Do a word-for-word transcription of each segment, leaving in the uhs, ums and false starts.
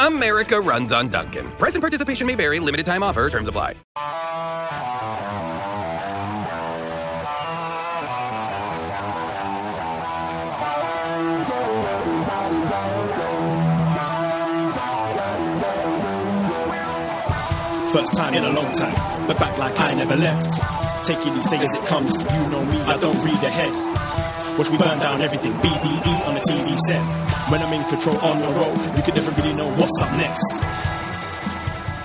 America runs on Dunkin'. Present participation may vary. Limited time offer. Terms apply. First time in a long time. But back like I never left. Taking these things as it comes. You know me. I don't read ahead. Watch me burn down everything. B D E on the T V set. When I'm in control on the road, you can never really know what's up next.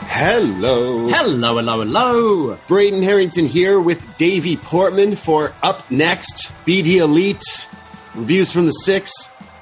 Hello. Hello, hello, hello. Braden Herrington here with Davie Portman for Up Next, B D Elite, Reviews from the Six,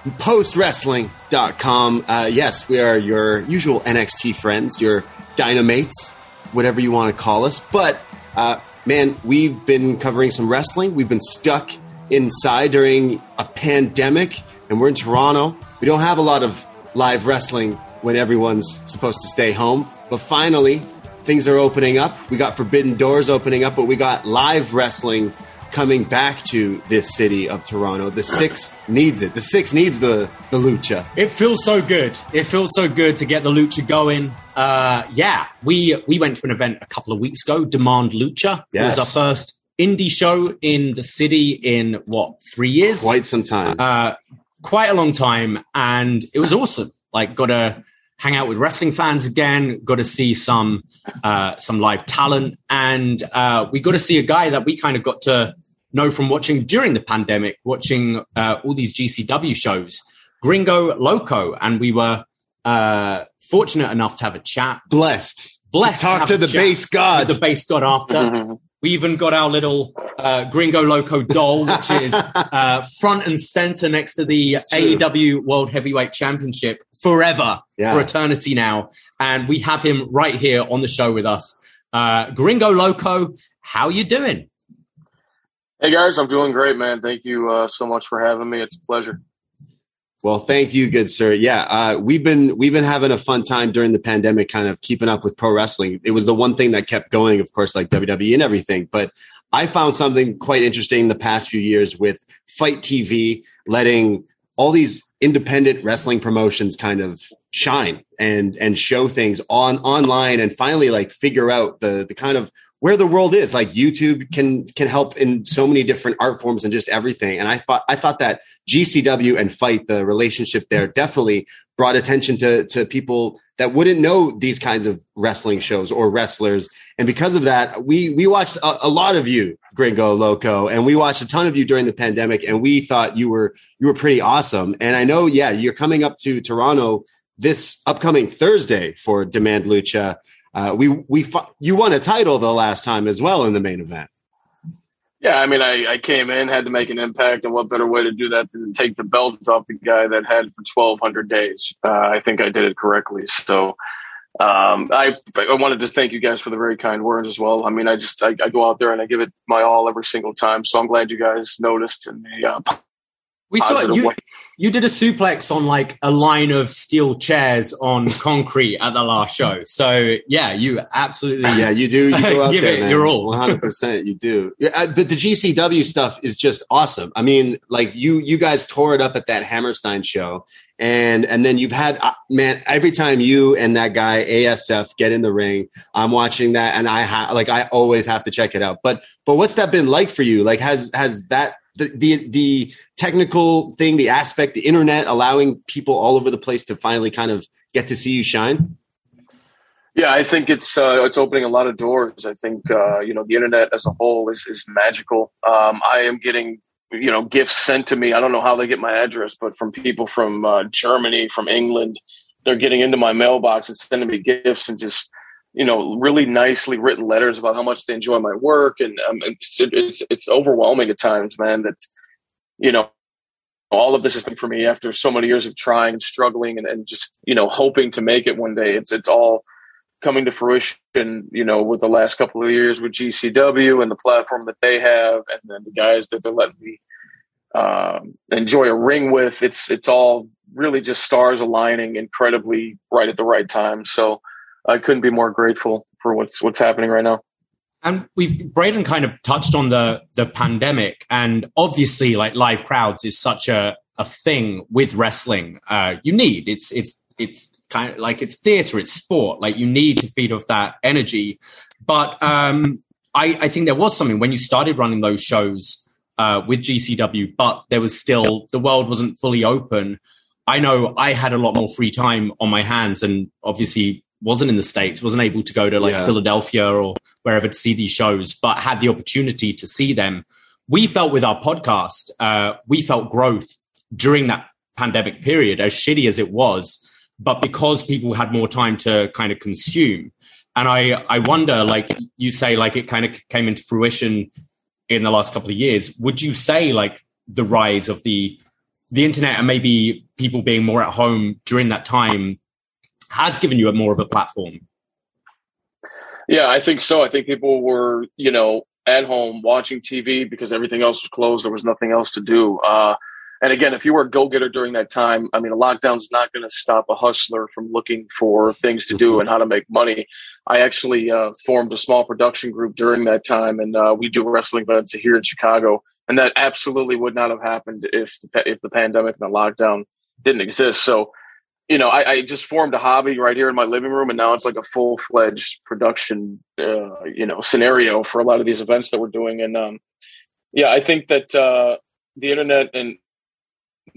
and Post Wrestling dot com. Uh, yes, we are your usual N X T friends, your Dynamates, whatever you want to call us. But, uh, man, we've been covering some wrestling. We've been stuck inside during a pandemic, and we're in Toronto. We don't have a lot of live wrestling when everyone's supposed to stay home. But finally, things are opening up. We got Forbidden Doors opening up, but we got live wrestling coming back to this city of Toronto. The Six needs it. The Six needs the, the Lucha. It feels so good. It feels so good to get the Lucha going. Uh, yeah, we, we went to an event a couple of weeks ago, Demand Lucha. Yes. It was our first indie show in the city in, what, three years? Quite some time. Uh, quite a long time, and it was awesome. Like, got to hang out with wrestling fans again, got to see some uh some live talent, and uh we got to see a guy that we kind of got to know from watching during the pandemic, watching uh all these G C W shows, Gringo Loco, and we were uh fortunate enough to have a chat. Blessed. Blessed to talk to, to the base god. The base god after. We even got our little uh, Gringo Loco doll, which is uh, front and center next to the A E W World Heavyweight Championship forever, yeah. for eternity now. And we have him right here on the show with us. Uh, Gringo Loco, how you doing? Hey, guys, I'm doing great, man. Thank you uh, so much for having me. It's a pleasure. Well, thank you, good sir. Yeah, uh, we've been we've been having a fun time during the pandemic, kind of keeping up with pro wrestling. It was the one thing that kept going, of course, like W W E and everything. But I found something quite interesting the past few years with Fite T V letting all these independent wrestling promotions kind of shine and and show things on online, and finally like figure out the the kind of where the world is. Like YouTube can can help in so many different art forms and just everything. And I thought I thought that G C W and Fite, the relationship there, definitely brought attention to, to people that wouldn't know these kinds of wrestling shows or wrestlers. And because of that, we we watched a, a lot of you, Gringo Loco, and we watched a ton of you during the pandemic, and we thought you were you were pretty awesome. And I know, yeah, you're coming up to Toronto this upcoming Thursday for Demand Lucha. Uh, we we fought, you won a title the last time as well in the main event. Yeah, I mean, I, I came in, had to make an impact, and what better way to do that than take the belt off the guy that had it for twelve hundred days? Uh, I think I did it correctly. So um, I I wanted to thank you guys for the very kind words as well. I mean, I just I, I go out there and I give it my all every single time. So I'm glad you guys noticed and they, uh, We saw you, you did a suplex on like a line of steel chairs on concrete at the last show. So yeah, you absolutely yeah you do you go out give there, it man. Your all one hundred percent you do. Yeah, but the G C W stuff is just awesome. I mean, like you you guys tore it up at that Hammerstein show, and and then you've had uh, man every time you and that guy A S F get in the ring, I'm watching that and I ha- like I always have to check it out. But but what's that been like for you? Like has has that The, the the technical thing, the aspect, the internet allowing people all over the place to finally kind of get to see you shine? Yeah, I think it's uh, it's opening a lot of doors. I think uh, you know the internet as a whole is is magical. Um, I am getting you know gifts sent to me. I don't know how they get my address, but from people from uh, Germany, from England, they're getting into my mailbox and sending me gifts and just. You know, really nicely written letters about how much they enjoy my work. And um, it's, it's, it's overwhelming at times, man, that, you know, all of this has been for me after so many years of trying and struggling and, and just, you know, hoping to make it one day. It's, it's all coming to fruition, you know, with the last couple of years with G C W and the platform that they have. And then the guys that they're letting me um, enjoy a ring with, it's, it's all really just stars aligning incredibly right at the right time. So, I couldn't be more grateful for what's what's happening right now. And we've Braden kind of touched on the the pandemic, and obviously, like live crowds is such a, a thing with wrestling. Uh, you need it's it's it's kind of like it's theater, it's sport. Like you need to feed off that energy. But um, I, I think there was something when you started running those shows uh, with G C W, but there was still the world wasn't fully open. I know I had a lot more free time on my hands, and obviously. Wasn't in the States, wasn't able to go to like yeah. Philadelphia or wherever to see these shows, but had the opportunity to see them. We felt with our podcast, uh, we felt growth during that pandemic period, as shitty as it was, but because people had more time to kind of consume. And I, I wonder, like you say, like it kind of came into fruition in the last couple of years. Would you say like the rise of the, the internet and maybe people being more at home during that time has given you a more of a platform? Yeah, I think so. I think people were, you know, at home watching T V because everything else was closed. There was nothing else to do. Uh, and again, if you were a go-getter during that time, I mean, a lockdown's not going to stop a hustler from looking for things to do and how to make money. I actually uh, formed a small production group during that time, and uh, we do wrestling events here in Chicago. And that absolutely would not have happened if the, if the pandemic and the lockdown didn't exist. So, you know, I, I just formed a hobby right here in my living room, and now it's like a full-fledged production, uh, you know, scenario for a lot of these events that we're doing. And, um, yeah, I think that uh, the internet and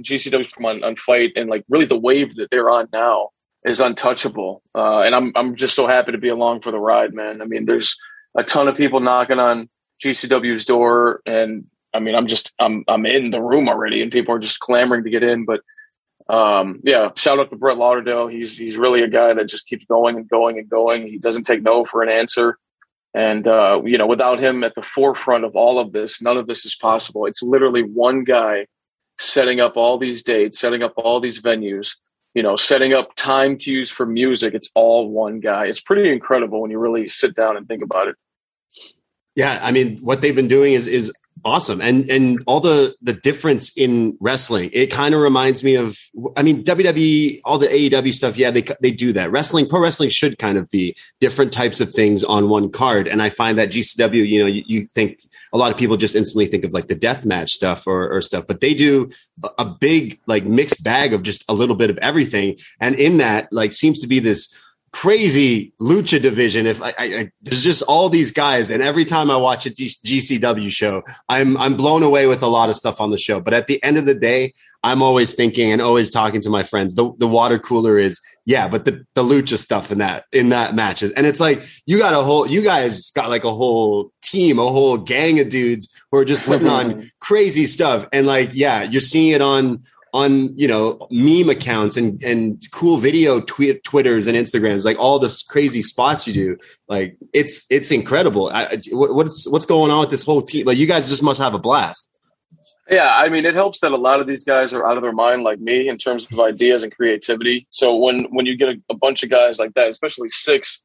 G C W's come on, on Fite, and, like, really the wave that they're on now is untouchable. Uh, and I'm I'm just so happy to be along for the ride, man. I mean, there's a ton of people knocking on G C W's door, and, I mean, I'm just I'm I'm in the room already, and people are just clamoring to get in, but Um, yeah, shout out to Brett Lauderdale. He's, he's really a guy that just keeps going and going and going. He doesn't take no for an answer. And, uh, you know, without him at the forefront of all of this, none of this is possible. It's literally one guy setting up all these dates, setting up all these venues, you know, setting up time cues for music. It's all one guy. It's pretty incredible when you really sit down and think about it. Yeah. I mean, what they've been doing is, is, awesome. And and all the, the difference in wrestling, it kind of reminds me of, I mean, W W E, all the A E W stuff. Yeah, they they do that. Wrestling, pro wrestling should kind of be different types of things on one card. And I find that G C W, you know, you, you think a lot of people just instantly think of like the deathmatch stuff or, or stuff, but they do a big like mixed bag of just a little bit of everything. And in that like seems to be this crazy lucha division. If I, I, I there's just all these guys, and every time I watch a G C W show, I'm I'm blown away with a lot of stuff on the show. But at the end of the day, I'm always thinking and always talking to my friends. The the water cooler is yeah, but the, the lucha stuff in that in that matches, and it's like you got a whole you guys got like a whole team, a whole gang of dudes who are just putting on crazy stuff, and like yeah, you're seeing it on. on, you know, meme accounts and, and cool video tweet Twitters and Instagrams, like all this crazy spots you do. Like it's, it's incredible. I, what, what's, what's going on with this whole team? Like you guys just must have a blast. Yeah. I mean, it helps that a lot of these guys are out of their mind, like me, in terms of ideas and creativity. So when, when you get a, a bunch of guys like that, especially six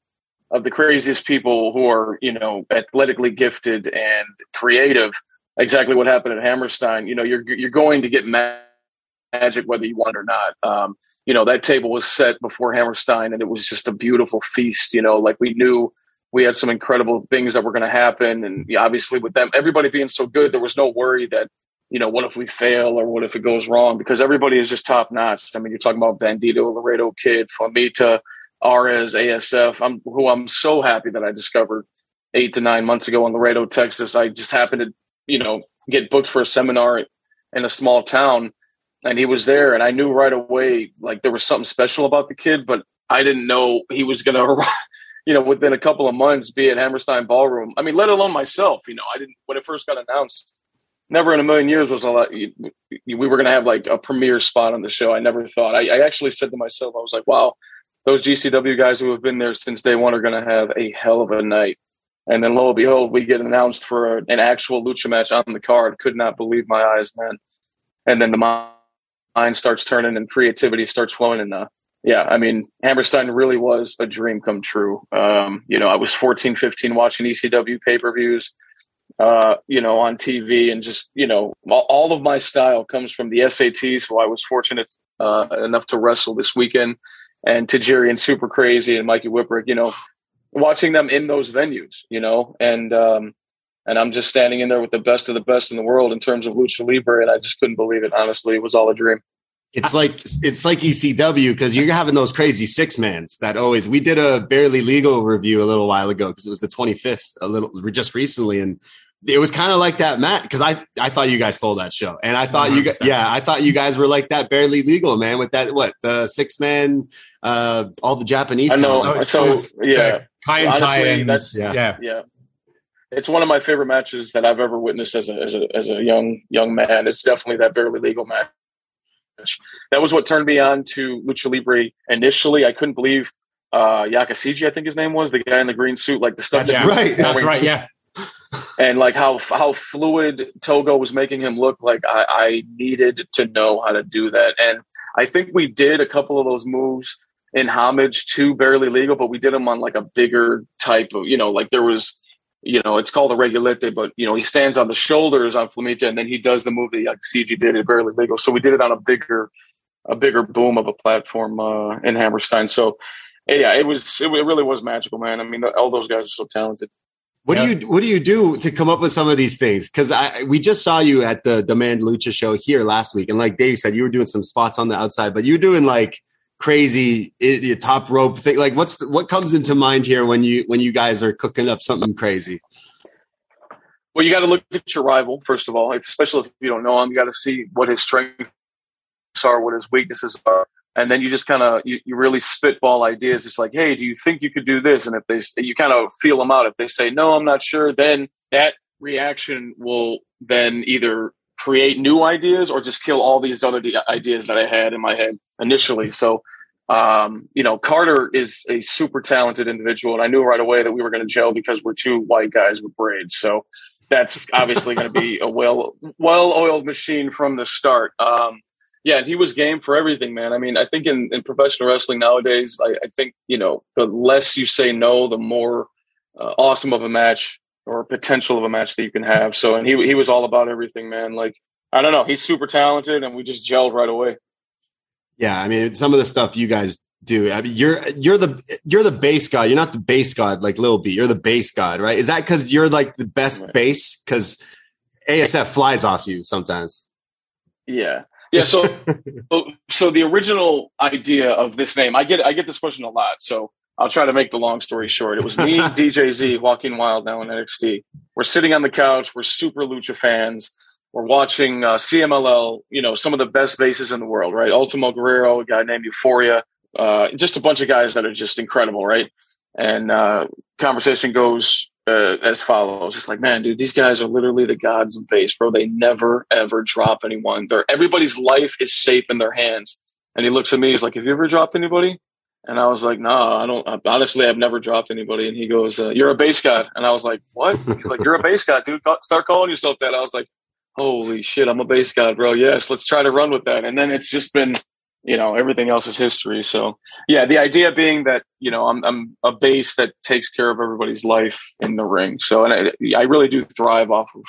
of the craziest people who are, you know, athletically gifted and creative, exactly what happened at Hammerstein. You know, you're you're going to get magic whether you want it or not. Um, you know, that table was set before Hammerstein, and it was just a beautiful feast. You know, like we knew we had some incredible things that were going to happen, and yeah, obviously with them, everybody being so good, there was no worry that, you know, what if we fail or what if it goes wrong? Because everybody is just top notch. I mean, you're talking about Bandito, Laredo Kid, Flamita, Ares, A S F, I'm, who I'm so happy that I discovered eight to nine months ago in Laredo, Texas. I just happened to, you know, get booked for a seminar in a small town, and he was there. And I knew right away, like, there was something special about the kid, but I didn't know he was going to arrive, you know, within a couple of months, be at Hammerstein Ballroom. I mean, let alone myself, you know, I didn't, when it first got announced, never in a million years was a lot. We were going to have like a premiere spot on the show. I never thought. I, I actually said to myself, I was like, wow, those G C W guys who have been there since day one are going to have a hell of a night. And then lo and behold, we get announced for an actual lucha match on the card. Could not believe my eyes, man. And then the mind starts turning and creativity starts flowing. And uh, yeah, I mean, Hammerstein really was a dream come true. Um, you know, I was fourteen, fifteen watching E C W pay-per-views. Uh, you know, on T V, and just, you know, all of my style comes from the S A T. So I was fortunate uh, enough to wrestle this weekend, and Tajiri and Super Crazy and Mikey Whipwreck, you know, watching them in those venues, you know, and, um, and I'm just standing in there with the best of the best in the world in terms of Lucha Libre. And I just couldn't believe it. Honestly, it was all a dream. It's like, it's like E C W, because you're having those crazy six mans that always, we did a Barely Legal review a little while ago, because it was the twenty-fifth a little just recently. And it was kind of like that, Matt, because I, I thought you guys stole that show. And I thought you guys, yeah, I thought you guys were like that Barely Legal, man, with that, what, the six man, uh, all the Japanese. I know. Talent. So, so yeah. Tie and tie in. That's, yeah. Yeah. Yeah. It's one of my favorite matches that I've ever witnessed as a, as a, as a young, young man. It's definitely that Barely Legal match. That was what turned me on to Lucha Libre initially. I couldn't believe uh, Yakasiji, I think his name was, the guy in the green suit, like the stuff. That's that right. That's right. Yeah. And like how how fluid Togo was making him look, like I, I needed to know how to do that. And I think we did a couple of those moves in homage to Barely Legal, but we did them on like a bigger type of, you know, like there was, you know, it's called a regalete, but, you know, he stands on the shoulders on Flamita, and then he does the move that like, C G did at Barely Legal. So we did it on a bigger a bigger boom of a platform uh, in Hammerstein. So, yeah, it was it really was magical, man. I mean, all those guys are so talented. What yeah. do you what do you do to come up with some of these things? Because I we just saw you at the Demand Lucha show here last week, and like Dave said, you were doing some spots on the outside, but you're doing like crazy idiot, top rope thing. Like, what's the, what comes into mind here when you when you guys are cooking up something crazy? Well, you got to look at your rival first of all, especially if you don't know him. You got to see what his strengths are, what his weaknesses are. And then you just kind of, you, you really spitball ideas. It's like, hey, do you think you could do this? And if they, you kind of feel them out. If they say, no, I'm not sure, then that reaction will then either create new ideas or just kill all these other de- ideas that I had in my head initially. So, um, you know, Carter is a super talented individual, and I knew right away that we were going to gel because we're two white guys with braids. So that's obviously going to be a well, well-oiled machine from the start. Um, Yeah, and he was game for everything, man. I mean, I think in, in professional wrestling nowadays, I, I think, you know, the less you say no, the more uh, awesome of a match or potential of a match that you can have. So, and he he was all about everything, man. Like, I don't know, he's super talented, and we just gelled right away. Yeah, I mean, some of the stuff you guys do. I mean, you're you're the you're the bass god. You're not the bass god like Lil B. You're the bass god, right? Is that because you're like the best right. bass? Because A S F flies off you sometimes. Yeah. Yeah, so, so so the original idea of this name, I get I get this question a lot, so I'll try to make the long story short. It was me, D J Z, Joaquin Wilde, now in N X T. We're sitting on the couch. We're super lucha fans. We're watching uh, C M L L, you know, some of the best bases in the world, right? Ultimo Guerrero, a guy named Euphoria, uh, just a bunch of guys that are just incredible, right? And uh, conversation goes uh, as follows. It's like, man, dude, these guys are literally the gods of bass, bro. They never, ever drop anyone. They're, everybody's life is safe in their hands. And he looks at me. He's like, have you ever dropped anybody? And I was like, no, nah, I don't. I, honestly, I've never dropped anybody. And he goes, uh, you're a bass god. And I was like, what? He's like, you're a bass god, dude. Start calling yourself that. I was like, holy shit, I'm a bass god, bro. Yes, let's try to run with that. And then it's just been, you know, everything else is history. So, yeah, the idea being that, you know, I'm I'm a base that takes care of everybody's life in the ring. So, and I, I really do thrive off of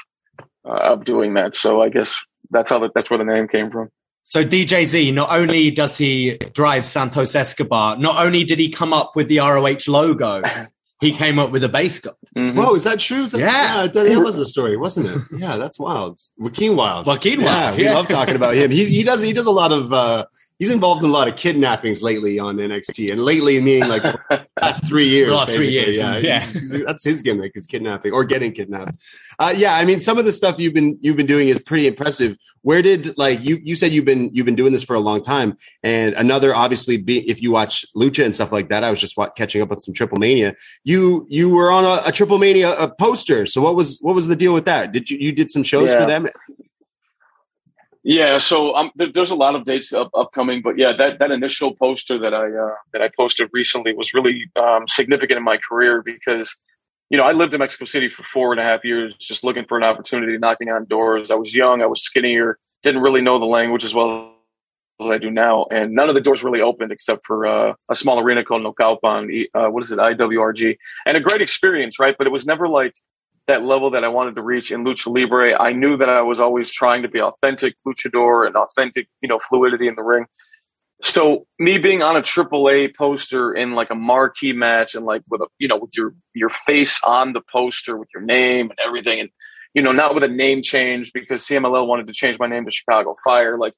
uh, of doing that. So I guess that's how the, that's where the name came from. So D J Z, not only does he drive Santos Escobar, not only did he come up with the R O H logo, he came up with a base gun. Mm-hmm. Whoa, is that true? Is that, yeah. yeah. That was the story, wasn't it? Yeah, that's wild. Joaquin Wilde. Joaquin Wilde. Yeah, we yeah. love talking about him. He, he, does, he does a lot of... Uh, He's involved in a lot of kidnappings lately on N X T, and lately meaning like the last three years. The last basically. three years, yeah. yeah. He's, he's, that's his gimmick: is kidnapping or getting kidnapped. Uh, yeah, I mean, some of the stuff you've been you've been doing is pretty impressive. Where did like you you said you've been you've been doing this for a long time, and another obviously be, if you watch Lucha and stuff like that. I was just watch, catching up on some TripleMania. You you were on a, a TripleMania a poster. So what was what was the deal with that? Did you you did some shows yeah. for them? Yeah, so um, there, there's a lot of dates up, upcoming, but yeah, that, that initial poster that I uh, that I posted recently was really um, significant in my career because, you know, I lived in Mexico City for four and a half years, just looking for an opportunity, knocking on doors. I was young, I was skinnier, didn't really know the language as well as I do now, and none of the doors really opened except for uh, a small arena called Nocaupan, uh, what is it, I W R G, and a great experience, right? But it was never like that level that I wanted to reach in Lucha Libre. I knew that I was always trying to be authentic luchador and authentic, you know, fluidity in the ring. So me being on a triple A poster in like a marquee match and like with a, you know, with your, your face on the poster with your name and everything. And, you know, not with a name change because C M L L wanted to change my name to Chicago Fire. Like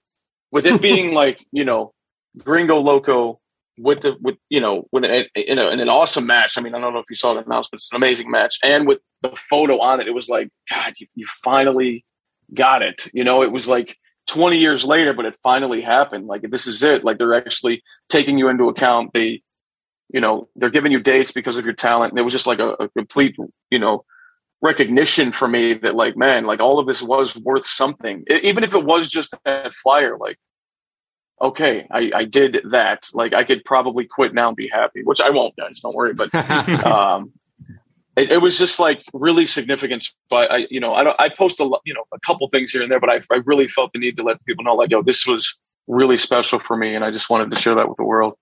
with it being like, you know, Gringo Loco with the, with, you know, with an, in, a, in an awesome match. I mean, I don't know if you saw the announcement, it's an amazing match. And with the photo on it, it was like, God, you, you finally got it. You know, it was like twenty years later, but it finally happened. Like, this is it. Like, they're actually taking you into account. They, you know, they're giving you dates because of your talent. And it was just like a, a complete, you know, recognition for me that like, man, like all of this was worth something. It, even if it was just that flyer, like, okay, I, I did that. Like, I could probably quit now and be happy, which I won't, guys. Don't worry. But um, it, it was just like really significant. But I, you know, I don't. I post a, you know, a couple things here and there, but I, I really felt the need to let people know, like, yo, this was really special for me, and I just wanted to share that with the world.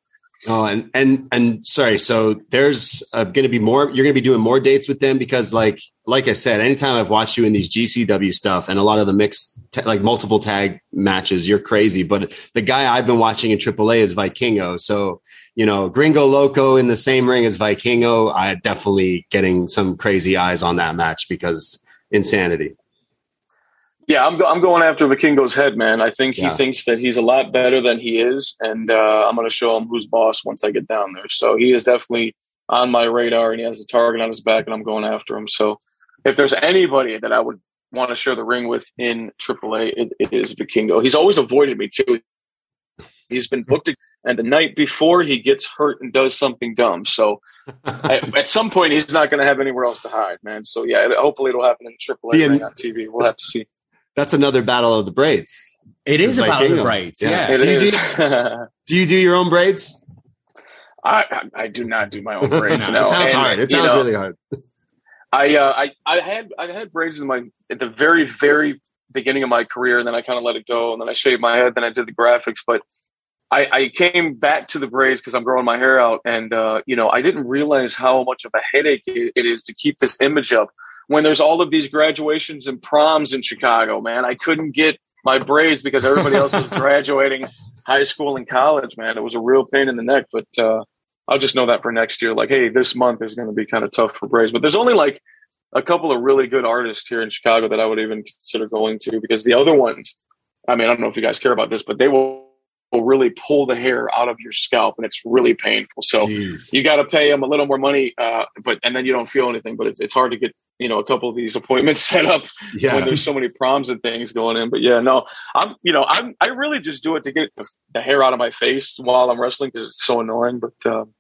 Oh, and and and sorry. So there's uh, going to be more. You're going to be doing more dates with them because, like, like I said, anytime I've watched you in these G C W stuff and a lot of the mixed, ta- like multiple tag matches, you're crazy. But the guy I've been watching in triple A is Vikingo. So you know, Gringo Loco in the same ring as Vikingo. I definitely getting some crazy eyes on that match because insanity. Yeah, I'm go- I'm going after Vikingo's head, man. I think he yeah. thinks that he's a lot better than he is, and uh, I'm going to show him who's boss once I get down there. So he is definitely on my radar, and he has a target on his back, and I'm going after him. So if there's anybody that I would want to share the ring with in triple A, it, it is Vikingo. He's always avoided me, too. He's been booked, and the night before, he gets hurt and does something dumb. So I, at some point, he's not going to have anywhere else to hide, man. So, yeah, hopefully it'll happen in triple A yeah. ring on T V. We'll have to see. That's another battle of the braids. It is about the braids. Yeah. yeah. Do, you do, do you do your own braids? I, I do not do my own braids. no, no. It sounds and, hard. It sounds know, really hard. I, uh, I I had I had braids in my at the very very beginning of my career, and then I kind of let it go, and then I shaved my head, then I did the graphics. But I, I came back to the braids because I'm growing my hair out, and uh, you know I didn't realize how much of a headache it is to keep this image up. When there's all of these graduations and proms in Chicago, man, I couldn't get my braids because everybody else was graduating high school and college, man. It was a real pain in the neck, but uh, I'll just know that for next year. Like, hey, this month is going to be kind of tough for braids, but there's only like a couple of really good artists here in Chicago that I would even consider going to because the other ones, I mean, I don't know if you guys care about this, but they will will really pull the hair out of your scalp and it's really painful. So Jeez. you got to pay them a little more money, uh, but, and then you don't feel anything, but it's, it's hard to get, you know, a couple of these appointments set up yeah. when there's so many proms and things going in. But yeah, no, I'm, you know, I'm, I really just do it to get the, the hair out of my face while I'm wrestling because it's so annoying, but um,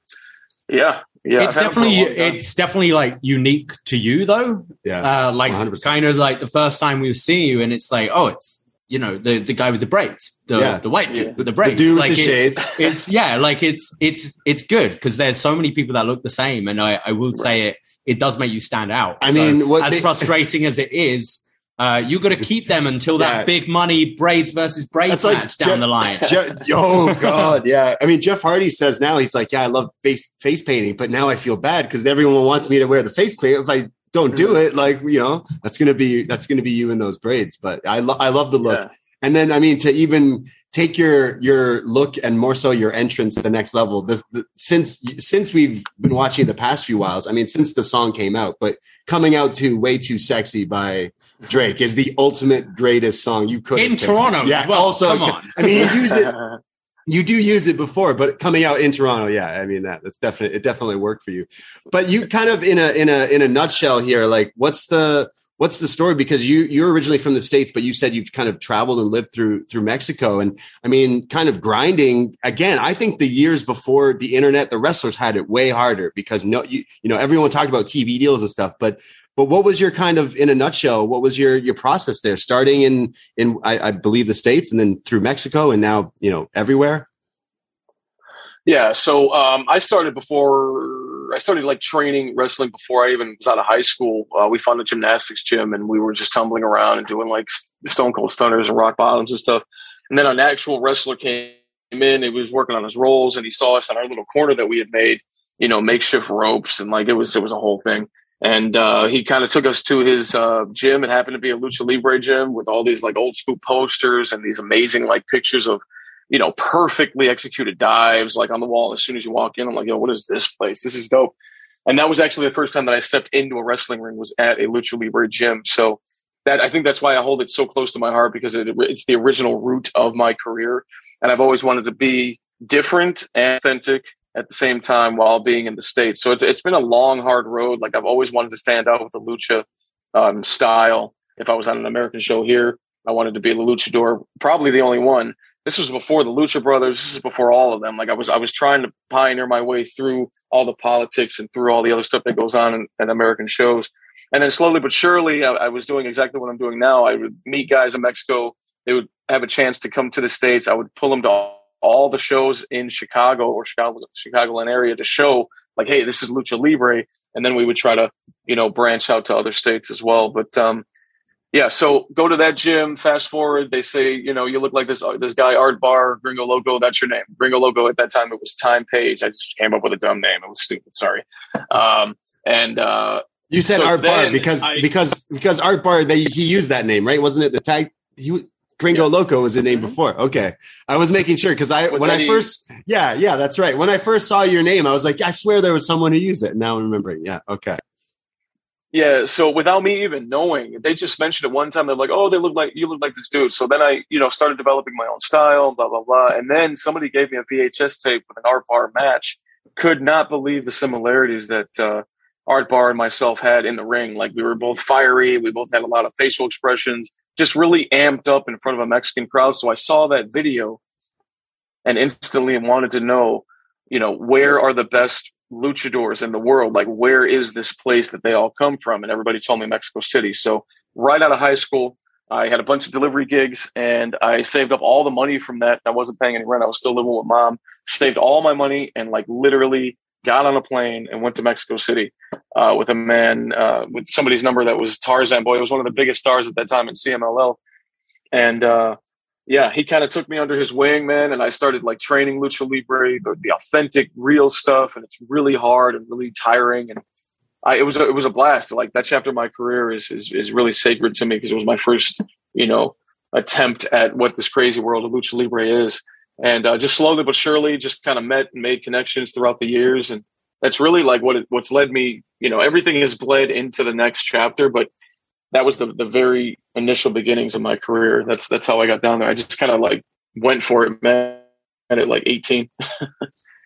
yeah. Yeah, it's definitely it's definitely like unique to you though. Yeah. Uh, like one hundred percent. Kind of like the first time we see you and it's like, oh, it's, you know, the, the guy with the braids, the, yeah. the white dude, yeah. with the braids, the dude like with the it's, shades. it's yeah, like it's, it's, it's good. Cause there's so many people that look the same. And I, I will right. say it, it does make you stand out. I so mean, what as they- frustrating as it is, Uh, you got to keep them until that yeah. big money braids versus braids like match Jeff, down the line. Jeff, oh, God. Yeah. I mean, Jeff Hardy says now he's like, yeah, I love face, face painting, but now I feel bad because everyone wants me to wear the face paint. If I don't do it. Like, you know, that's going to be, that's going to be you in those braids. But I, lo- I love the look. Yeah. And then, I mean, to even take your, your look and more so your entrance to the next level, the, the, since, since we've been watching the past few whiles, I mean, since the song came out, but coming out to Way Too Sexy by Drake is the ultimate greatest song you could in pick. Toronto. Yeah. As well. Also, come on. I mean, you use it, you do use it before, but coming out in Toronto. Yeah. I mean, that that's definitely, it definitely worked for you, but you kind of in a, in a, in a nutshell here, like what's the, What's the story? Because you, you're originally from the States, but you said you've kind of traveled and lived through through Mexico. And I mean, kind of grinding again, I think the years before the internet, the wrestlers had it way harder because no, you, you know, everyone talked about T V deals and stuff. But but what was your kind of in a nutshell? What was your your process there starting in in, I, I believe, the States and then through Mexico and now, you know, everywhere? Yeah. So um, I started before. I started like training wrestling before I even was out of high school. Uh, we found a gymnastics gym and we were just tumbling around and doing like Stone Cold Stunners and Rock Bottoms and stuff. And then an actual wrestler came in, he was working on his rolls and he saw us in our little corner that we had made, you know, makeshift ropes. And like, it was, it was a whole thing. And uh, he kind of took us to his uh, gym. It happened to be a Lucha Libre gym with all these like old school posters and these amazing like pictures of, you know, perfectly executed dives like on the wall. As soon as you walk in, I'm like, yo, what is this place? This is dope. And that was actually the first time that I stepped into a wrestling ring was at a Lucha Libre gym. So that, I think that's why I hold it so close to my heart because it, it's the original root of my career. And I've always wanted to be different and authentic at the same time while being in the States. So it's, it's been a long, hard road. Like I've always wanted to stand out with the Lucha um, style. If I was on an American show here, I wanted to be a luchador, probably the only one. This was before the Lucha Brothers. This is before all of them. Like I was, I was trying to pioneer my way through all the politics and through all the other stuff that goes on in, in American shows. And then slowly but surely, I, I was doing exactly what I'm doing now. I would meet guys in Mexico. They would have a chance to come to the States. I would pull them to all, all the shows in Chicago or Chicago, Chicagoland area to show like, hey, this is Lucha Libre. And then we would try to, you know, branch out to other states as well. But, um, yeah, so go to that gym, fast forward, they say, you know, you look like this this guy, Art Barr, Gringo Loco, that's your name. Gringo Loco, at that time, it was Time Page. I just came up with a dumb name. It was stupid, sorry. Um, and uh, you said so Art Barr because I, because because Art Barr, they, he used that name, right? Wasn't it the tag? He, Gringo yeah. Loco was the name before. Okay. I was making sure because I when I first, he, yeah, yeah, that's right. When I first saw your name, I was like, I swear there was someone who used it. Now I'm remembering. Yeah, okay. Yeah, so without me even knowing, they just mentioned it one time. They're like, "Oh, they look like you look like this dude." So then I, you know, started developing my own style, blah blah blah. And then somebody gave me a V H S tape with an Art Barr match. Could not believe the similarities that uh, Art Barr and myself had in the ring. Like we were both fiery, we both had a lot of facial expressions, just really amped up in front of a Mexican crowd. So I saw that video, and instantly wanted to know, you know, where are the best luchadors in the world? Like, where is this place that they all come from? And everybody told me Mexico City. So right out of high school, I had a bunch of delivery gigs and I saved up all the money from that. I wasn't paying any rent. I was still living with mom, saved all my money and like literally got on a plane and went to Mexico City uh, with a man uh, with somebody's number that was Tarzan Boy. It was one of the biggest stars at that time in C M L L. And uh, yeah, he kind of took me under his wing, man. And I started like training Lucha Libre, the, the authentic, real stuff. And it's really hard and really tiring. And I, it was, a, it was a blast. Like that chapter of my career is, is, is really sacred to me because it was my first, you know, attempt at what this crazy world of Lucha Libre is. And uh, just slowly, but surely just kind of met and made connections throughout the years. And that's really like what, it, what's led me, you know, everything has bled into the next chapter, but that was the, the very initial beginnings of my career. That's that's how I got down there. I just kind of like went for it, man, at like eighteen.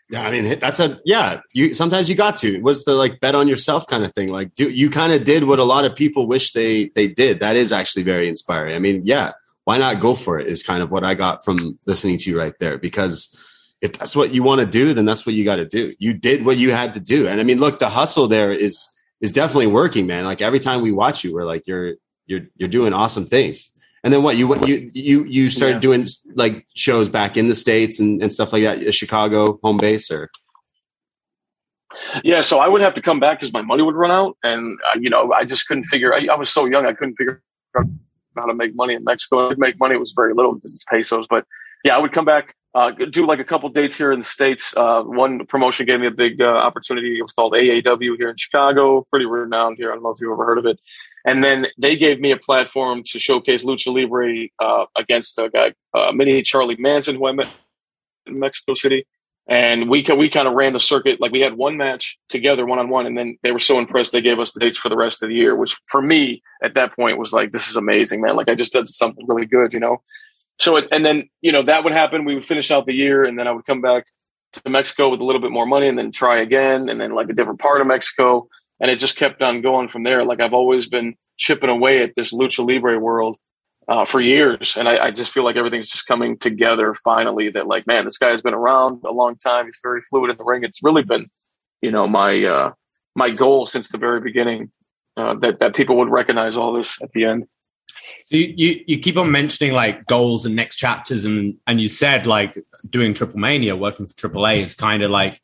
Yeah, I mean, that's a, yeah, you sometimes you got to. It was the like bet on yourself kind of thing. Like do, you kind of did what a lot of people wish they they did. That is actually very inspiring. I mean, yeah, why not go for it is kind of what I got from listening to you right there. Because if that's what you want to do, then that's what you got to do. You did what you had to do. And I mean, look, the hustle there is, is definitely working, man. Like every time we watch you, we're like, you're, you're, you're doing awesome things. And then what you, you, you, you started yeah. doing like shows back in the States and, and stuff like that. Chicago home base or. Yeah. So I would have to come back because my money would run out and uh, you know, I just couldn't figure, I, I was so young. I couldn't figure out how to make money in Mexico. I could make money. It was very little because it's pesos, but yeah, I would come back. uh, do like a couple dates here in the States. Uh, one promotion gave me a big uh, opportunity. It was called A A W here in Chicago, pretty renowned here. I don't know if you've ever heard of it. And then they gave me a platform to showcase Lucha Libre uh, against a guy, uh, mini Charlie Manson, who I met in Mexico City. And we we kind of ran the circuit. Like, we had one match together, one-on-one, and then they were so impressed they gave us the dates for the rest of the year, which for me at that point was like, this is amazing, man. Like, I just did something really good, you know? So, it, and then, you know, that would happen. We would finish out the year, and then I would come back to Mexico with a little bit more money and then try again, and then like a different part of Mexico. And it just kept on going from there. Like, I've always been chipping away at this Lucha Libre world uh, for years. And I, I just feel like everything's just coming together finally, that like, man, this guy has been around a long time. He's very fluid in the ring. It's really been, you know, my, uh, my goal since the very beginning, uh, that, that people would recognize all this at the end. So you, you, you keep on mentioning like goals and next chapters. And, and you said like doing TripleMania, working for triple A is kind of like,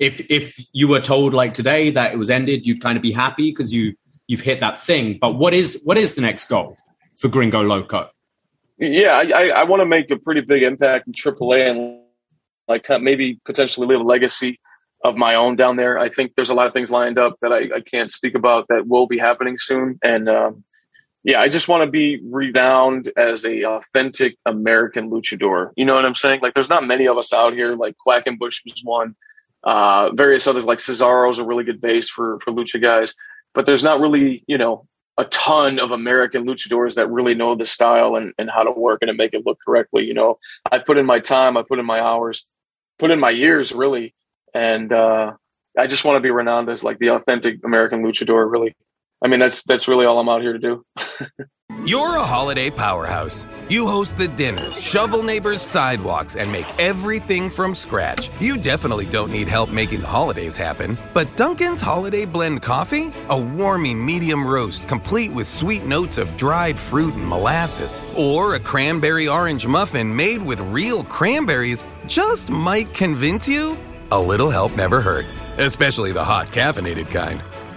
if, if you were told like today that it was ended, you'd kind of be happy because you, you've hit that thing. But what is, what is the next goal for Gringo Loco? Yeah, I, I want to make a pretty big impact in triple A and like maybe potentially leave a legacy of my own down there. I think there's a lot of things lined up that I, I can't speak about that will be happening soon. And um, yeah, I just want to be renowned as a authentic American luchador. You know what I'm saying? Like, there's not many of us out here. Like Quackenbush was one. Uh, various others like Cesaro's a really good base for for lucha guys. But there's not really, you know, a ton of American luchadors that really know the style and, and how to work and to make it look correctly. You know, I put in my time, I put in my hours, put in my years really. And, uh, I just want to be renowned as like the authentic American luchador. Really. I mean, that's, that's really all I'm out here to do. You're a holiday powerhouse. You host the dinners, shovel neighbors' sidewalks, and make everything from scratch. You definitely don't need help making the holidays happen. But Dunkin's Holiday Blend Coffee? A warming medium roast complete with sweet notes of dried fruit and molasses. Or a cranberry orange muffin made with real cranberries just might convince you a little help never hurt. Especially the hot caffeinated kind.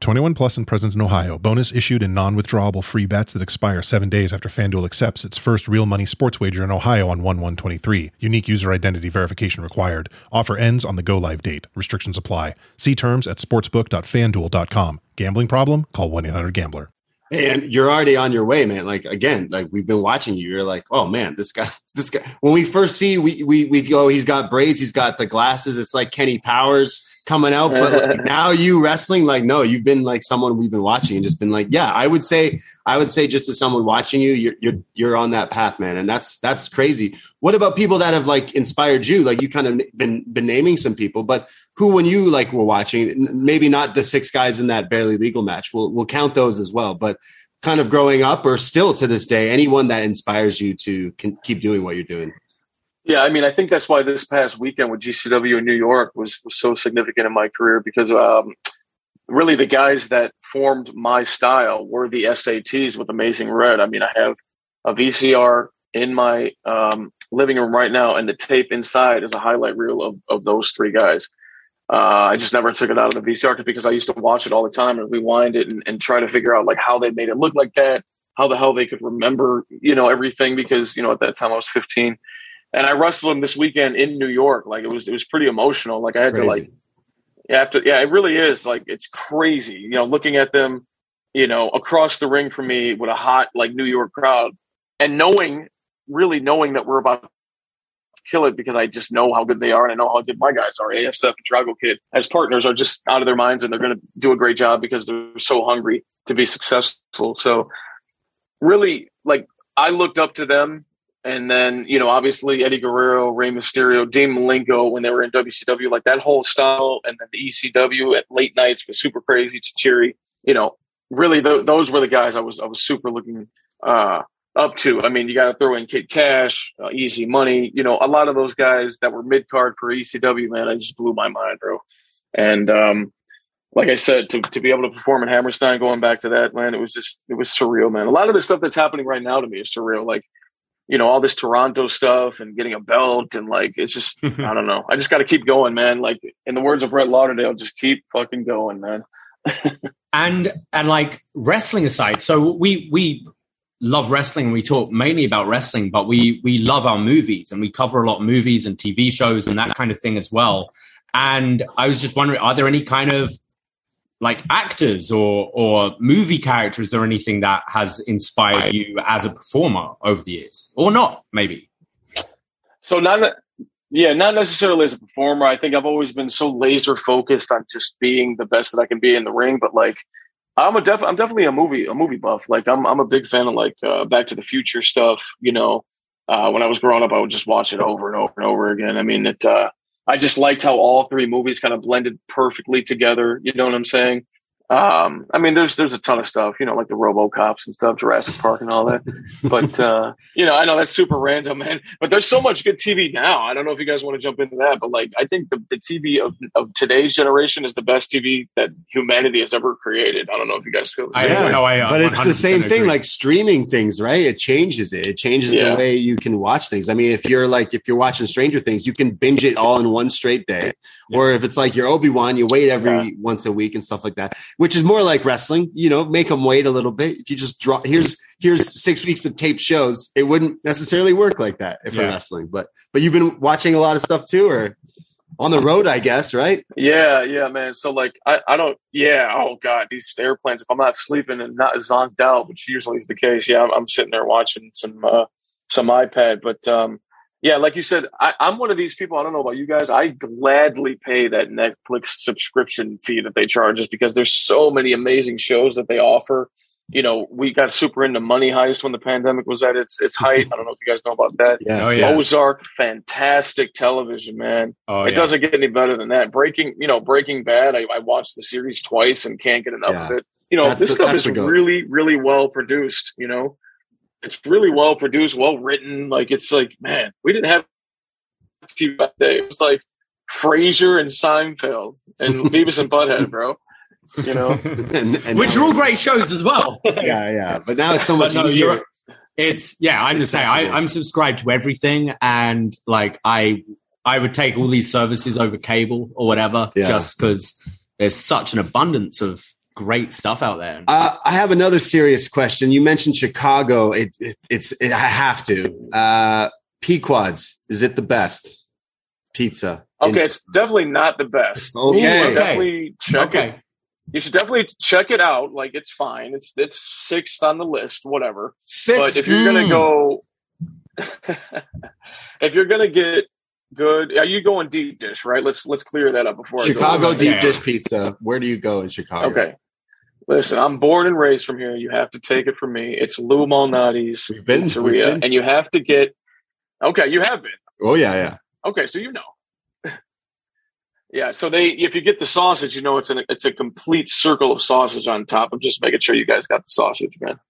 twenty-one plus and present in Ohio. Bonus issued in non-withdrawable free bets that expire seven days after FanDuel accepts its first real money sports wager in Ohio on one one twenty-three. Unique user identity verification required. Offer ends on the go-live date. Restrictions apply. See terms at sportsbook dot fan duel dot com. Gambling problem? Call one eight hundred gambler. Hey, and you're already on your way, man. Like, again, like we've been watching you. You're like, oh, man, this guy, this guy. When we first see, we we we go, he's got braids, he's got the glasses. It's like Kenny Powers coming out. But like, now you wrestling, like, no, you've been like someone we've been watching and just been like, yeah, I would say, I would say just to someone watching you, you're, you're, you're on that path, man. And that's, that's crazy. What about people that have like inspired you? Like you kind of been, been naming some people, but who, when you like were watching, maybe not the six guys in that Barely Legal match, we'll, we'll count those as well, but kind of growing up or still to this day, anyone that inspires you to can keep doing what you're doing. Yeah, I mean, I think that's why this past weekend with G C W in New York was, was so significant in my career because um, really the guys that formed my style were the S A Ts with Amazing Red. I mean, I have a V C R in my um, living room right now, and the tape inside is a highlight reel of, of those three guys. Uh, I just never took it out of the V C R because I used to watch it all the time and rewind it and, and try to figure out like how they made it look like that, how the hell they could remember, you know, everything because, you know, at that time I was fifteen. And I wrestled him this weekend in New York. Like it was, it was pretty emotional. Like I had crazy. to like, after, yeah, it really is. Like, it's crazy, you know, looking at them, you know, across the ring from me with a hot, like New York crowd and knowing, really knowing that we're about to kill it because I just know how good they are. And I know how good my guys are. A S F and Laredo Kid as partners are just out of their minds and they're going to do a great job because they're so hungry to be successful. So really, like I looked up to them And then, you know, obviously Eddie Guerrero, Rey Mysterio, Dean Malenko when they were in W C W, like that whole style, and then the E C W at late nights was Super Crazy, Chichiri. You know, really th- those were the guys I was I was super looking uh, up to. I mean, you got to throw in Kid Cash, uh, Easy Money. You know, a lot of those guys that were mid card for E C W, man, I just blew my mind, bro. And um, like I said, to to be able to perform at Hammerstein, going back to that, man, it was just it was surreal, man. A lot of the stuff that's happening right now to me is surreal, like. You know, all this Toronto stuff and getting a belt and like, it's just, I don't know. I just got to keep going, man. Like in the words of Brett Lauderdale, just keep fucking going, man. and, and like wrestling aside. So we, we love wrestling. We talk mainly about wrestling, but we, we love our movies and we cover a lot of movies and T V shows and that kind of thing as well. And I was just wondering, are there any kind of like actors or, or movie characters or anything that has inspired you as a performer over the years or not, maybe? So not, yeah, not necessarily as a performer. I think I've always been so laser focused on just being the best that I can be in the ring. But like, I'm a def- I'm definitely a movie, a movie buff. Like I'm, I'm a big fan of like uh, Back to the Future stuff. You know, uh, when I was growing up, I would just watch it over and over and over again. I mean, it, uh, I just liked how all three movies kind of blended perfectly together. You know what I'm saying? Um, I mean, there's there's a ton of stuff, you know, like the RoboCops and stuff, Jurassic Park and all that. But, uh, you know, I know that's super random, man. But there's so much good T V now. I don't know if you guys want to jump into that. But, like, I think the, the T V of, of today's generation is the best T V that humanity has ever created. I don't know if you guys feel the same I, way. No, I, uh, but it's the same agree. thing, like streaming things, right? It changes it. It changes yeah. the way you can watch things. I mean, if you're, like, if you're watching Stranger Things, you can binge it all in one straight day. Yeah. Or if it's, like, your Obi-Wan, you wait every yeah. once a week and stuff like that. Which is more like wrestling, you know, make them wait a little bit. If you just draw, here's, here's six weeks of taped shows. It wouldn't necessarily work like that if you're yeah. wrestling, but, but you've been watching a lot of stuff too, or on the road, I guess. Right. Yeah. Yeah, man. So like, I, I don't, yeah. Oh God, these airplanes, if I'm not sleeping and not zonked out, which usually is the case. Yeah. I'm, I'm sitting there watching some, uh, some iPad, but, um, yeah, like you said, I, I'm one of these people. I don't know about you guys. I gladly pay that Netflix subscription fee that they charge us because there's so many amazing shows that they offer. You know, we got super into Money Heist when the pandemic was at its its height. I don't know if you guys know about that. Yes. Oh, yeah. Ozark, fantastic television, man. Oh, it yeah. doesn't get any better than that. Breaking, you know, Breaking Bad. I, I watched the series twice and can't get enough yeah. of it. You know, that's this the, stuff is really, really well produced. You know. It's really well produced, well written. Like it's like, man, we didn't have T V that day. It was like Frasier and Seinfeld and Beavis and Butthead, bro. You know, and, and which are all great shows as well. Yeah, yeah. But now it's so much no, easier. It's yeah. I'm just saying, I, I'm subscribed to everything, and like I, I would take all these services over cable or whatever, yeah. just because there's such an abundance of. Great stuff out there. Uh, I have another serious question. You mentioned Chicago. It, it, it's it, I have to. Uh, Pequod's, is it the best pizza? Okay, it's Chicago? Definitely not the best. Okay, you should definitely check okay. it. You should definitely check it out. Like it's fine. It's it's sixth on the list. Whatever. Sixth. But if you're gonna go, if you're gonna get. Good. Are you going deep dish, right? Let's let's clear that up before Chicago I go. Deep yeah. dish pizza. Where do you go in Chicago? Okay. Listen, I'm born and raised from here. You have to take it from me. It's Lou Malnati's pizzeria, and you have to get. Okay, you have been. Oh yeah, yeah. Okay, so you know. yeah, so they if you get the sausage, you know it's an it's a complete circle of sausage on top. I'm just making sure you guys got the sausage, man.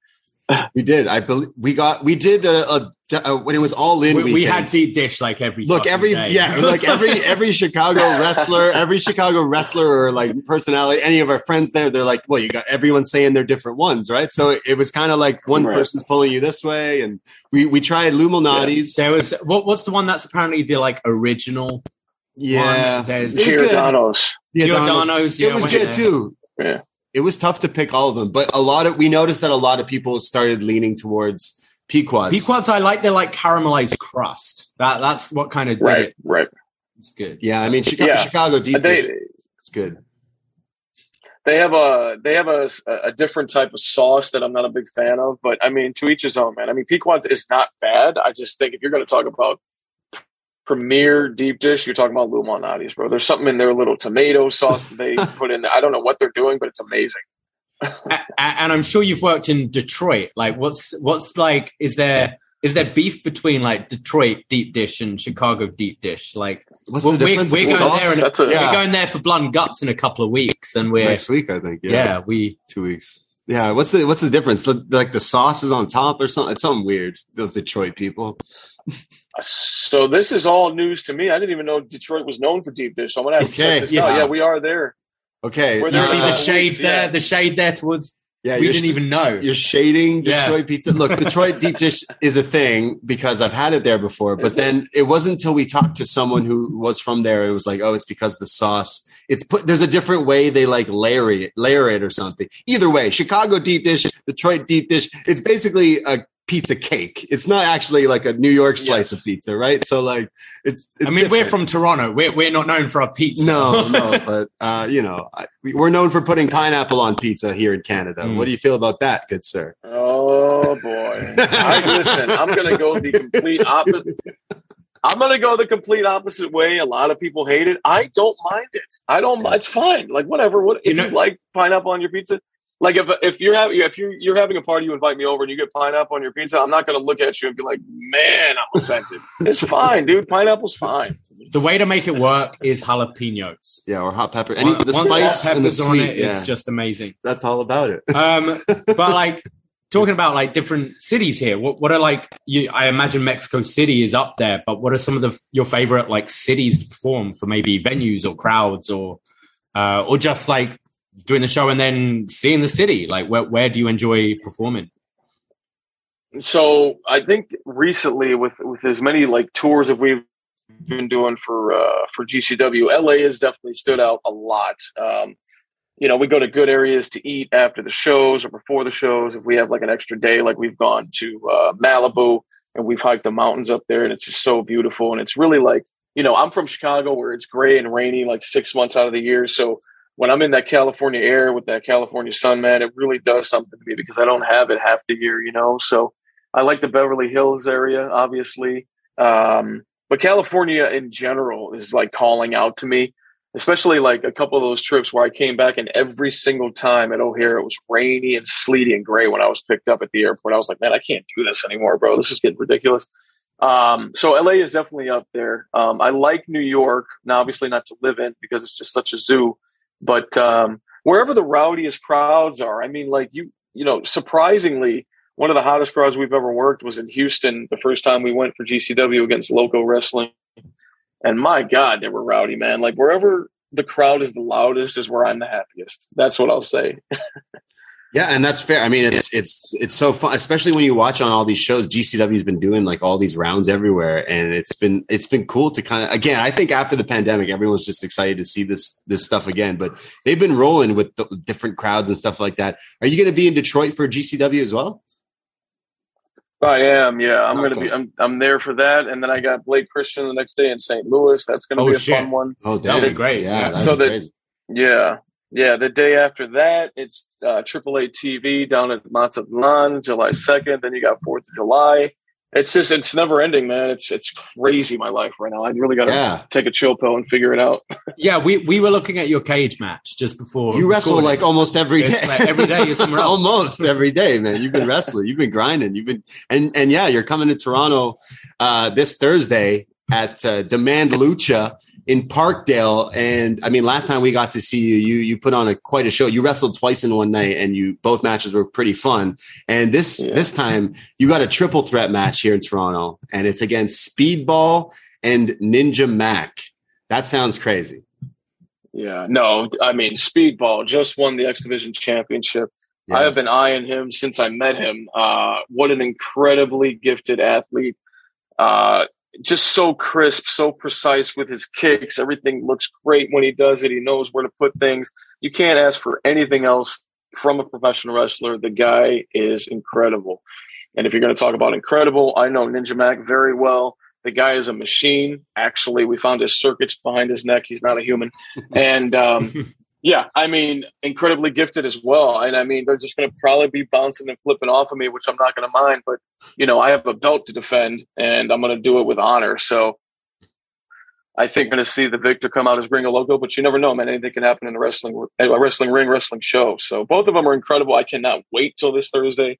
We did. I believe we got. We did a, a, a when it was all in. We, we had deep dish like every look. Every day. yeah, like every every Chicago wrestler, every Chicago wrestler or like personality. Any of our friends there, they're like, well, you got everyone saying they're different ones, right? So it, it was kind of like one right. person's pulling you this way, and we we tried Lou Malnati's. Yeah. There was what, what's the one that's apparently the like original. Yeah, one? There's Giordano's. Giordano's. Yeah, it was good too. Yeah. It was tough to pick all of them, but a lot of we noticed that a lot of people started leaning towards Pequod's. Pequod's, I like their like caramelized crust. That that's what kind of did right, it. right. It's good. Yeah, I mean Chicago, yeah. Chicago deep they, dish. It's good. They have a they have a, a different type of sauce that I'm not a big fan of, but I mean to each his own, man. I mean Pequod's is not bad. I just think if you're going to talk about premier deep dish, you're talking about Lou Malnati's, bro. There's something in their little tomato sauce that they put in there. I don't know what they're doing, but it's amazing. and, and I'm sure you've worked in Detroit. Like what's, what's like, is there, Is there beef between like Detroit deep dish and Chicago deep dish? Like, what's we're, the difference? We're, we're, going there in a, a, yeah. we're going there for blood and guts in a couple of weeks, and we're next week, I think. Yeah, yeah we two weeks. Yeah, what's the what's the difference? Like the sauce is on top or something? It's something weird. Those Detroit people. So this is all news to me. I didn't even know Detroit was known for deep dish. So I'm gonna have to okay. check this yes. out. Yeah, we are there. Okay, we're you there see the shade weeks, there, yeah. the shade there towards. Yeah, we didn't even know. You're shading Detroit yeah. pizza. Look, Detroit deep dish is a thing because I've had it there before. But is then it? it wasn't until we talked to someone who was from there. It was like, oh, it's because the sauce. It's put. There's a different way they like layer it, layer it or something. Either way, Chicago deep dish, Detroit deep dish. It's basically a pizza cake. It's not actually like a New York slice yes. of pizza, right? So like, it's. it's I mean, different. We're from Toronto. We're we're not known for our pizza. No, no, but uh, you know, I, we're known for putting pineapple on pizza here in Canada. Mm. What do you feel about that, good sir? Oh boy! I, listen, I'm gonna go the complete opposite. I'm gonna go the complete opposite way. A lot of people hate it. I don't mind it. I don't. It's fine. Like whatever. What if you, know, you like pineapple on your pizza? Like if if you're having if you you're having a party, you invite me over and you get pineapple on your pizza. I'm not going to look at you and be like, man, I'm offended. It's fine, dude. Pineapple's fine. The way to make it work is jalapenos. Yeah, or hot pepper. Any the Once spice and the sweet. On it, yeah. It's just amazing. That's all about it. um, but like talking about like different cities here. What what are like? You, I imagine Mexico City is up there. But what are some of the your favorite like cities to perform for? Maybe venues or crowds or uh, or just like. Doing the show and then seeing the city, like where where do you enjoy performing? So I think recently with, with as many like tours that we've been doing for uh, for G C W, L A has definitely stood out a lot. Um, you know, we go to good areas to eat after the shows or before the shows. If we have like an extra day, like we've gone to uh, Malibu and we've hiked the mountains up there, and it's just so beautiful. And it's really like, you know, I'm from Chicago where it's gray and rainy like six months out of the year, so. When I'm in that California air with that California sun, man, it really does something to me because I don't have it half the year, you know? So I like the Beverly Hills area, obviously. Um, but California in general is like calling out to me, especially like a couple of those trips where I came back and every single time at O'Hare, it was rainy and sleety and gray when I was picked up at the airport. I was like, man, I can't do this anymore, bro. This is getting ridiculous. Um, so L A is definitely up there. Um, I like New York. Now, obviously not to live in because it's just such a zoo. But um, wherever the rowdiest crowds are, I mean, like, you you know, surprisingly, one of the hottest crowds we've ever worked was in Houston the first time we went for G C W against Loco Wrestling. And my God, they were rowdy, man. Like, wherever the crowd is the loudest is where I'm the happiest. That's what I'll say. Yeah, and that's fair. I mean, it's it's it's so fun, especially when you watch on all these shows. G C W's been doing like all these rounds everywhere, and it's been it's been cool to kind of again. I think after the pandemic, everyone's just excited to see this this stuff again. But they've been rolling with the different crowds and stuff like that. Are you going to be in Detroit for G C W as well? I am. Yeah, I'm oh, going to cool. be. I'm I'm there for that, and then I got Blake Christian the next day in Saint Louis. That's going to oh, be a shit. fun one. Oh, that'd be great. Yeah. yeah. So that. Yeah. Yeah, the day after that, it's uh, triple A T V down at Mazatlan, July second. Then you got fourth of July. It's just, it's never ending, man. It's it's crazy, my life right now. I really got to yeah. take a chill pill and figure it out. Yeah, we, we were looking at your cage match just before. You wrestle like almost every day. Like every day you're somewhere else. Almost every day, man. You've been wrestling. You've been grinding. You've been and, and yeah, you're coming to Toronto uh, this Thursday at uh, Demand Lucha in Parkdale. And I mean, last time we got to see you, you, you put on a, quite a show. You wrestled twice in one night and you, both matches were pretty fun. And this, yeah. this time you got a triple threat match here in Toronto, and it's against Speedball and Ninja Mac. That sounds crazy. Yeah, no, I mean, Speedball just won the X Division Championship. Yes. I have been eyeing him since I met him. Uh, what an incredibly gifted athlete. Uh, Just so crisp, so precise with his kicks. Everything looks great when he does it. He knows where to put things. You can't ask for anything else from a professional wrestler. The guy is incredible. And if you're going to talk about incredible, I know Ninja Mac very well. The guy is a machine. Actually, we found his circuits behind his neck. He's not a human. And um, yeah, I mean, incredibly gifted as well. And I mean, they're just going to probably be bouncing and flipping off of me, which I'm not going to mind, but you know, I have a belt to defend, and I'm going to do it with honor. So I think I'm going to see the victor come out as Gringo Loco, but you never know, man. Anything can happen in a wrestling, a wrestling ring, wrestling show. So both of them are incredible. I cannot wait till this Thursday.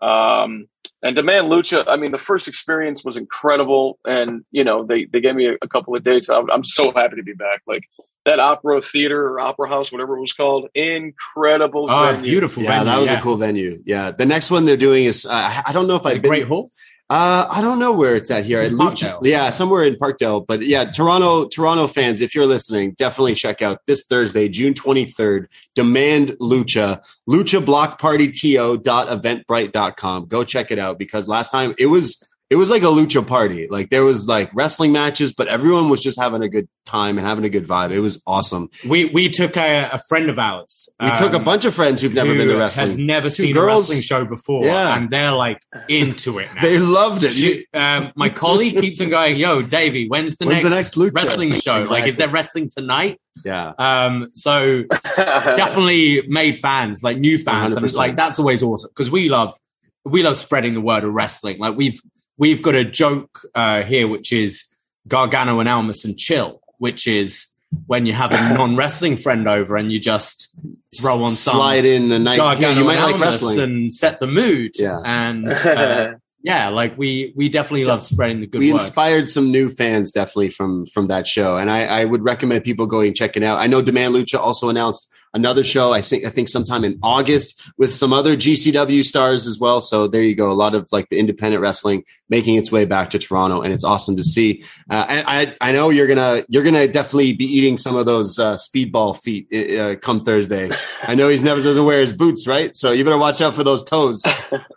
Um, and Demand Lucha, I mean, the first experience was incredible. And, you know, they, they gave me a, a couple of dates. I'm, I'm so happy to be back. Like that opera theater or opera house, whatever it was called. Incredible. Oh, venue. Beautiful. Yeah, venue, that was yeah. a cool venue. Yeah. The next one they're doing is, uh, I don't know if I've been. Great Hall? Uh, I don't know where it's at here. It's Lucha, yeah, somewhere in Parkdale. But yeah, Toronto, Toronto fans, if you're listening, definitely check out this Thursday, June twenty-third, Demand Lucha, Lucha Block Party T O dot eventbrite dot com. Go check it out because last time it was it was like a lucha party. Like there was like wrestling matches, but everyone was just having a good time and having a good vibe. It was awesome. We we took a, a friend of ours. We um, took a bunch of friends who've never who been to wrestling. Has never Two seen girls. a wrestling show before, yeah. and they're like into it now. They loved it. She, um, my colleague keeps on going, "Yo, Davey, when's the when's next, the next wrestling show? Exactly. Like, is there wrestling tonight?" Yeah. Um. So definitely made fans, like new fans, one hundred percent. And it's like that's always awesome because we love we love spreading the word of wrestling. Like we've. We've got a joke uh, here, which is Gargano and Almas and chill, which is when you have a non-wrestling friend over and you just throw on some slide in the night Gargano yeah, you might and like Almas wrestling. And set the mood. Yeah. And uh, yeah, like we we definitely yeah. love spreading the good we work. Inspired some new fans definitely from from that show. And I, I would recommend people going and checking out. I know Demand Lucha also announced another show, I think, I think sometime in August with some other G C W stars as well. So there you go. A lot of like the independent wrestling making its way back to Toronto, and it's awesome to see. Uh, and I, I know you're gonna you're gonna definitely be eating some of those uh, Speedball feet uh, come Thursday. I know he never doesn't wear his boots, right? So you better watch out for those toes.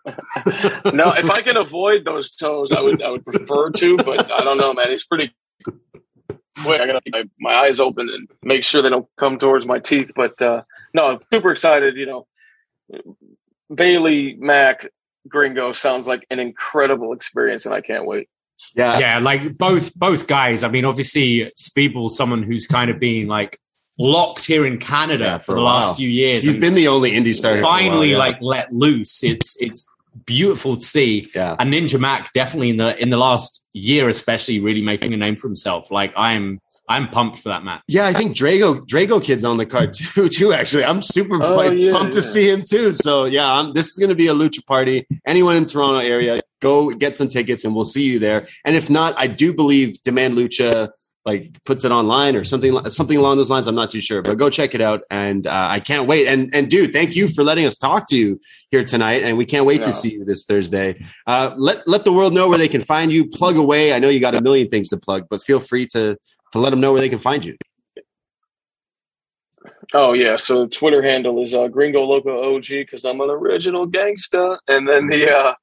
No, if I can avoid those toes, I would I would prefer to, but I don't know, man. It's pretty. Wait, I gotta keep my, my eyes open and make sure they don't come towards my teeth. But uh, no, I'm super excited. You know, Bailey, Mac, Gringo sounds like an incredible experience, and I can't wait. Yeah, yeah, like both both guys. I mean, obviously, Speedball, someone who's kind of been like locked here in Canada yeah, for, for the last few years. He's been the only indie star. Finally, while, yeah. like let loose. It's it's beautiful to see. Yeah. And Ninja Mac definitely in the in the last. year especially really making a name for himself. Like I'm I'm pumped for that match. Yeah, I think Drago Drago Kid's on the card too too actually. I'm super oh, like, yeah, pumped yeah. to see him too. So yeah, I'm, this is going to be a lucha party. Anyone in Toronto area, go get some tickets and we'll see you there. And if not, I do believe Demand Lucha like puts it online or something something along those lines. I'm not too sure, but go check it out. And uh, I can't wait. And and dude, thank you for letting us talk to you here tonight. And we can't wait yeah. to see you this Thursday. Uh, let let the world know where they can find you. Plug away. I know you got a million things to plug, but feel free to to let them know where they can find you. Oh yeah, so the Twitter handle is uh, Gringo Loco O G because I'm an original gangsta. And then the uh,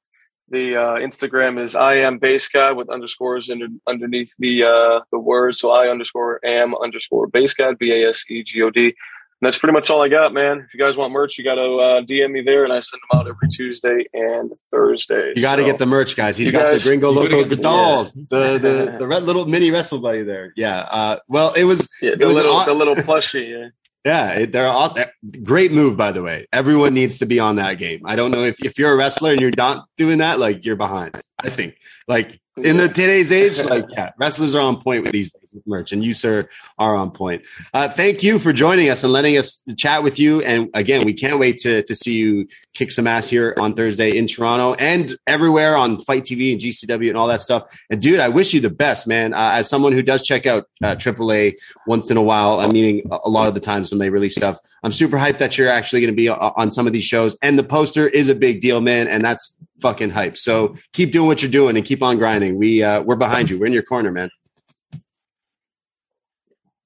The uh, Instagram is I am base guy with underscores in, underneath the uh, the word. So I underscore am underscore base guy, B A S E G O D. And that's pretty much all I got, man. If you guys want merch, you got to uh, D M me there, and I send them out every Tuesday and Thursday. You got to so, get the merch, guys. He's got guys, the Gringo Loco Vidal, yes. the, the, the red little mini wrestle buddy there. Yeah. Uh, well, it was, yeah, the, it was little, aw- the little plushie, yeah. Yeah, they're all great move, by the way. Everyone needs to be on that game. I don't know if, if you're a wrestler and you're not doing that, like you're behind. I think like in the today's age, like yeah, wrestlers are on point with these things with merch, and you, sir, are on point. Uh, thank you for joining us and letting us chat with you. And again, we can't wait to to see you kick some ass here on Thursday in Toronto and everywhere on Fite T V and G C W and all that stuff. And dude, I wish you the best, man. Uh, as someone who does check out uh, triple A once in a while, I'm meaning a lot of the times when they release stuff, I'm super hyped that you're actually going to be on some of these shows. And the poster is a big deal, man. And that's fucking hype. So keep doing what you're doing and keep on grinding. We uh, we're behind you. We're in your corner, man.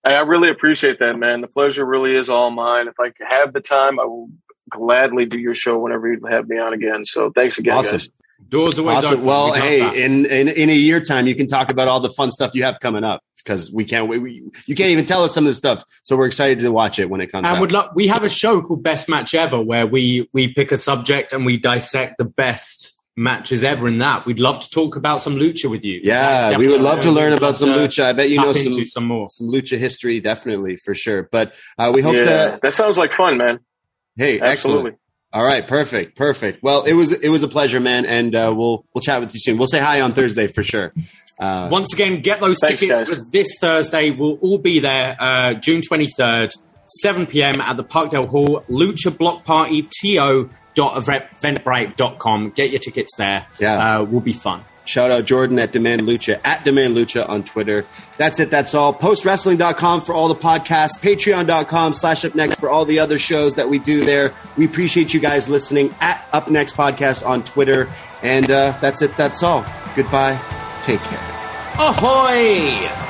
I really appreciate that, man. The pleasure really is all mine. If I have the time, I will gladly do your show whenever you have me on again. So thanks again, awesome. guys. Doors away. Awesome. Well, we hey, in, in in a year time, you can talk about all the fun stuff you have coming up because we can't wait. We, you can't even tell us some of the stuff. So we're excited to watch it when it comes. And out. Would lo- we have a show called Best Match Ever where we we pick a subject and we dissect the best matches ever in that. We'd love to talk about some lucha with you. Yeah, we would love to learn about some lucha. I bet you know some, some more some lucha history, definitely for sure. But uh, we hope yeah, to. That sounds like fun, man. Hey, absolutely. Excellent. All right, perfect, perfect. Well, it was it was a pleasure, man, and uh, we'll we'll chat with you soon. We'll say hi on Thursday for sure. Uh, Once again, get those thanks, tickets guys. For this Thursday. We'll all be there, uh, June twenty-third, seven p.m. at the Parkdale Hall, Lucha Block Party T O eventbrite dot com. Get your tickets there. Yeah. Uh, we'll be fun. Shout out Jordan at Demand Lucha, at Demand Lucha on Twitter. That's it. That's all. Post Wrestling dot com for all the podcasts. Patreon dot com slash Up Next for all the other shows that we do there. We appreciate you guys listening. At Up Next Podcast on Twitter. And uh, that's it. That's all. Goodbye. Take care. Ahoy!